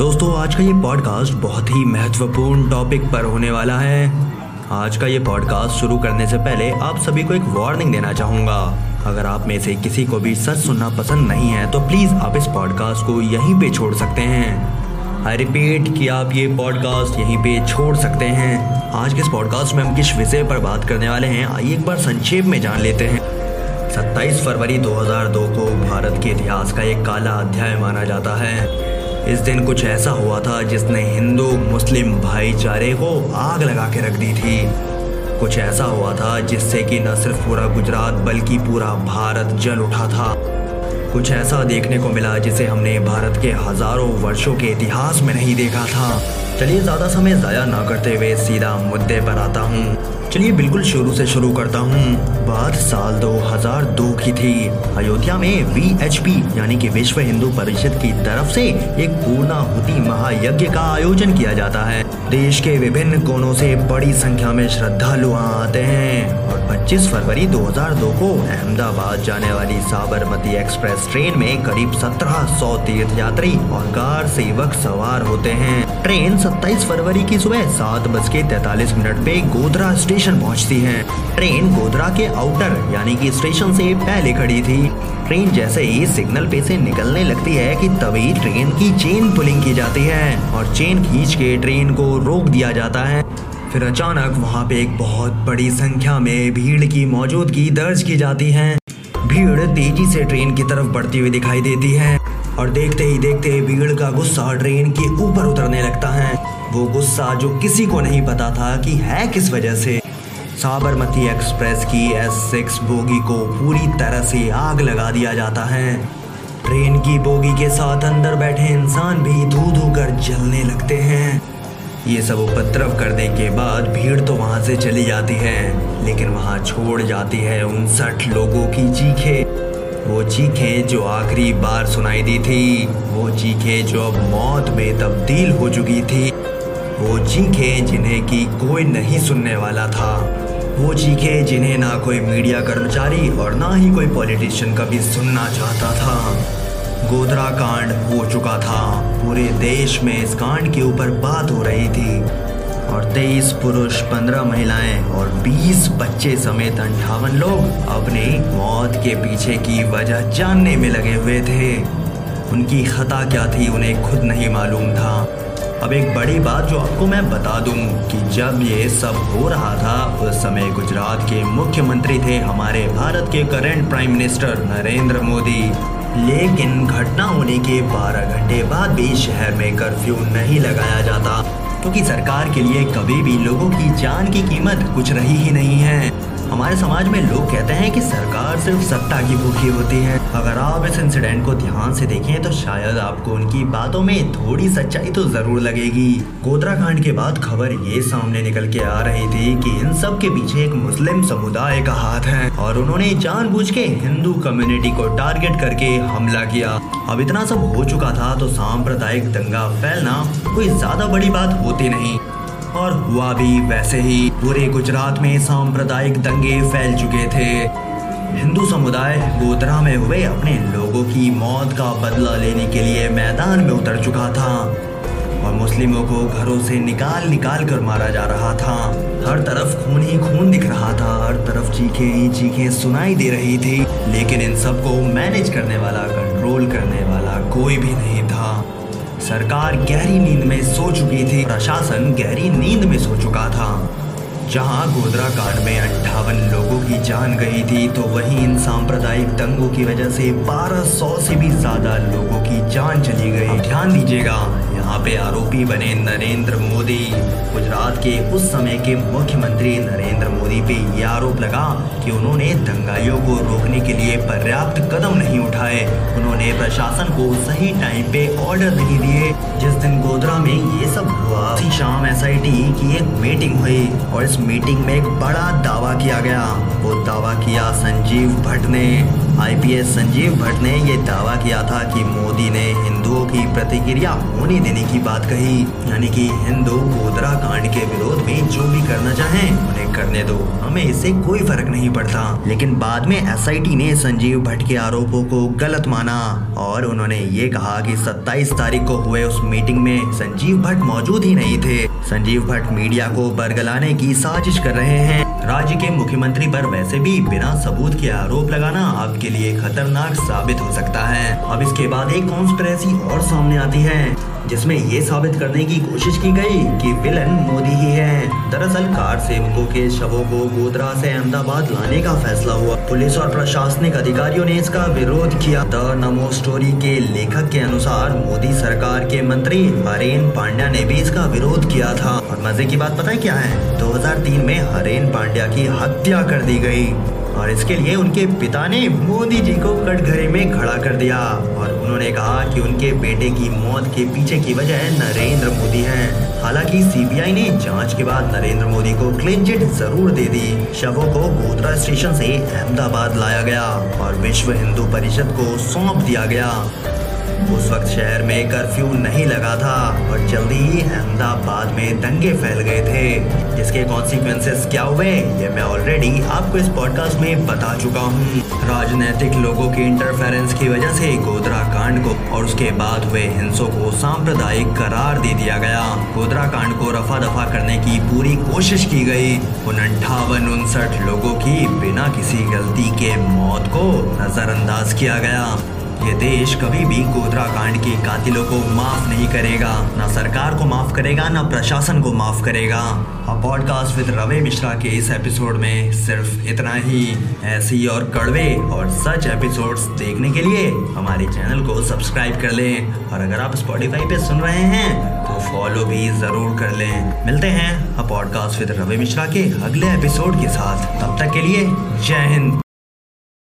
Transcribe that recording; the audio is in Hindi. दोस्तों आज का ये पॉडकास्ट बहुत ही महत्वपूर्ण टॉपिक पर होने वाला है। आज का ये पॉडकास्ट शुरू करने से पहले आप सभी को एक वार्निंग देना चाहूँगा। अगर आप में से किसी को भी सच सुनना पसंद नहीं है तो प्लीज़ आप इस पॉडकास्ट को यहीं पे छोड़ सकते हैं। आई रिपीट कि आप ये पॉडकास्ट यहीं पे छोड़ सकते हैं। आज के इस पॉडकास्ट में हम किस विषय पर बात करने वाले हैं आइए एक बार संक्षेप में जान लेते हैं। 27 फरवरी 2002 को भारत के इतिहास का एक काला अध्याय माना जाता है। इस दिन कुछ ऐसा हुआ था जिसने हिंदू मुस्लिम भाईचारे को आग लगा के रख दी थी। कुछ ऐसा हुआ था जिससे कि न सिर्फ पूरा गुजरात बल्कि पूरा भारत जल उठा था। कुछ ऐसा देखने को मिला जिसे हमने भारत के हजारों वर्षों के इतिहास में नहीं देखा था। चलिए ज़्यादा समय ज़ाया ना करते हुए सीधा मुद्दे पर आता हूँ। चलिए बिल्कुल शुरू से शुरू करता हूँ। बात साल 2002 की थी। अयोध्या में VHP यानी कि विश्व हिंदू परिषद की तरफ से एक पूर्णाहुति महायज्ञ का आयोजन किया जाता है। देश के विभिन्न कोनों से बड़ी संख्या में श्रद्धालु आते हैं और 25 फरवरी 2002 को अहमदाबाद जाने वाली साबरमती एक्सप्रेस ट्रेन में करीब 1700 तीर्थ यात्री और कार सेवक सवार होते हैं। ट्रेन 27 फरवरी की सुबह 7:43 पे गोधरा स्टेशन पहुंचती है। ट्रेन गोधरा के आउटर यानी कि स्टेशन से पहले खड़ी थी। ट्रेन जैसे ही सिग्नल पे से निकलने लगती है कि तभी ट्रेन की चेन पुलिंग की जाती है और चेन खींच के ट्रेन को रोक दिया जाता है। फिर अचानक वहाँ पे एक बहुत बड़ी संख्या में भीड़ की मौजूदगी दर्ज की जाती है। भीड़ तेजी से ट्रेन की तरफ बढ़ती हुई दिखाई देती है और देखते ही देखते भीड़ का गुस्सा ट्रेन के ऊपर उतरने लगता है। वो गुस्सा जो किसी को नहीं पता था कि है किस वजह से। साबरमती एक्सप्रेस की S6 बोगी को पूरी तरह से आग लगा दिया जाता है। ट्रेन की बोगी के साथ अंदर बैठे इंसान भी धू धू कर जलने लगते हैं। ये सब उपद्रव करने के बाद भीड़ तो वहाँ से चली जाती है लेकिन वहाँ छोड़ जाती है 59 लोगों की चीखें। वो चीखें जो आखिरी बार सुनाई दी थी, वो चीखें जो अब मौत में तब्दील हो चुकी थी, वो चीखें जिन्हें कि कोई नहीं सुनने वाला था, वो चीखें जिन्हें ना कोई मीडिया कर्मचारी और ना ही कोई पॉलिटिशियन कभी सुनना चाहता था। गोधरा कांड हो चुका था। पूरे देश में इस कांड के ऊपर बात हो रही थी और 23 पुरुष 15 महिलाएं और 20 बच्चे समेत 58 लोग अपनी मौत के पीछे की वजह जानने में लगे हुए थे। उनकी खता क्या थी उन्हें खुद नहीं मालूम था। अब एक बड़ी बात जो आपको मैं बता दूं कि जब ये सब हो रहा था उस समय गुजरात के मुख्यमंत्री थे हमारे भारत के current prime minister Narendra Modi. लेकिन घटना होने के 12 घंटे बाद भी शहर में कर्फ्यू नहीं लगाया जाता क्योंकि सरकार के लिए कभी भी लोगों की जान की कीमत कुछ रही ही नहीं है। हमारे समाज में लोग कहते हैं कि सरकार सिर्फ सत्ता की भूखी होती है। अगर आप इस इंसिडेंट को ध्यान से देखें तो शायद आपको उनकी बातों में थोड़ी सच्चाई तो जरूर लगेगी। गोधरा कांड के बाद खबर ये सामने निकल के आ रही थी कि इन सब के पीछे एक मुस्लिम समुदाय का हाथ है और उन्होंने जानबूझ के हिंदू कम्युनिटी को टारगेट करके हमला किया। अब इतना सब हो चुका था तो सांप्रदायिक दंगा फैलना कोई ज्यादा बड़ी बात होती नहीं और हुआ भी वैसे ही। पूरे गुजरात में सांप्रदायिक दंगे फैल चुके थे। हिंदू समुदाय गोधरा में हुए अपने लोगों की मौत का बदला लेने के लिए मैदान में उतर चुका था और मुस्लिमों को घरों से निकाल कर मारा जा रहा था। हर तरफ खून ही खून दिख रहा था। हर तरफ चीखें ही चीखें सुनाई दे रही थी लेकिन इन सबको मैनेज करने वाला, कंट्रोल करने वाला कोई भी नहीं था। सरकार गहरी नींद में सो चुकी थी। प्रशासन गहरी नींद में सो चुका था। जहां गोधरा कांड में 58 लोगों की जान गई थी तो वहीं इन सांप्रदायिक दंगों की वजह से 1200 से भी ज्यादा लोगों की जान चली गई। ध्यान दीजिएगा, यहाँ पे आरोपी बने नरेंद्र मोदी। गुजरात के उस समय के मुख्यमंत्री नरेंद्र मोदी पे ये आरोप लगा कि उन्होंने दंगाइयों को रोकने के लिए पर्याप्त कदम नहीं उठाए, उन्होंने प्रशासन को सही टाइम पे ऑर्डर नहीं दिए। जिस दिन गोधरा में ये सब हुआ उसी शाम SIT की एक मीटिंग हुई और मीटिंग में एक बड़ा दावा किया गया। वो दावा किया संजीव भट्ट ने। आईपीएस संजीव भट्ट ने यह दावा किया था कि मोदी ने हिंदुओं की प्रतिक्रिया होने देने की बात कही, यानी कि हिंदू गोधरा कांड के विरोध में जो भी करना चाहें उन्हें करने दो, हमें इससे कोई फर्क नहीं पड़ता। लेकिन बाद में एसआईटी ने संजीव भट्ट के आरोपों को गलत माना और उन्होंने ये कहा कि 27 तारीख को हुए उस मीटिंग में संजीव भट्ट मौजूद ही नहीं थे, संजीव भट्ट मीडिया को बरगलाने की साजिश कर रहे हैं। राज्य के मुख्यमंत्री पर वैसे भी बिना सबूत के आरोप लगाना आपके लिए खतरनाक साबित हो सकता है। अब इसके बाद एक कॉन्स्पिरेसी और सामने आती है जिसमें ये साबित करने की कोशिश की गई कि विलन मोदी ही है। दरअसल कार सेवकों के शवों को गोधरा से अहमदाबाद लाने का फैसला हुआ। पुलिस और प्रशासनिक अधिकारियों ने इसका विरोध किया। द नमो स्टोरी के लेखक के अनुसार मोदी सरकार के मंत्री हरेन पांड्या ने भी इसका विरोध किया था। और मजे की बात पता है क्या है, 2003 में हरेन पांड्या की हत्या कर दी गई और इसके लिए उनके पिता ने मोदी जी को कटघरे में खड़ा कर दिया और उन्होंने कहा कि उनके बेटे की मौत के पीछे की वजह नरेंद्र मोदी हैं। हालांकि सीबीआई ने जांच के बाद नरेंद्र मोदी को क्लीन चिट जरूर दे दी। शवों को गोधरा स्टेशन से अहमदाबाद लाया गया और विश्व हिंदू परिषद को सौंप दिया गया। उस वक्त शहर में कर्फ्यू नहीं लगा था और जल्दी ही अहमदाबाद में दंगे फैल गए थे, जिसके कॉन्सिक्वेंसेस क्या हुए ये मैं ऑलरेडी आपको इस पॉडकास्ट में बता चुका हूँ। राजनीतिक लोगों के इंटरफेरेंस की वजह से गोधरा कांड को और उसके बाद हुए हिंसों को सांप्रदायिक करार दे दिया गया। गोधरा कांड को रफा दफा करने की पूरी कोशिश की गयी। 58-59 लोगों की बिना किसी गलती के मौत को नजरअंदाज किया गया। ये देश कभी भी गोधरा कांड के कातिलों को माफ नहीं करेगा, ना सरकार को माफ करेगा, ना प्रशासन को माफ करेगा। अब पॉडकास्ट विद रवि मिश्रा के इस एपिसोड में सिर्फ इतना ही। ऐसी और कड़वे और सच एपिसोड्स देखने के लिए हमारे चैनल को सब्सक्राइब कर लें और अगर आप स्पॉटिफाई पे सुन रहे हैं तो फॉलो भी जरूर कर लें। मिलते हैं अब पॉडकास्ट विद रवि मिश्रा के अगले एपिसोड के साथ, तब तक के लिए जय हिंद।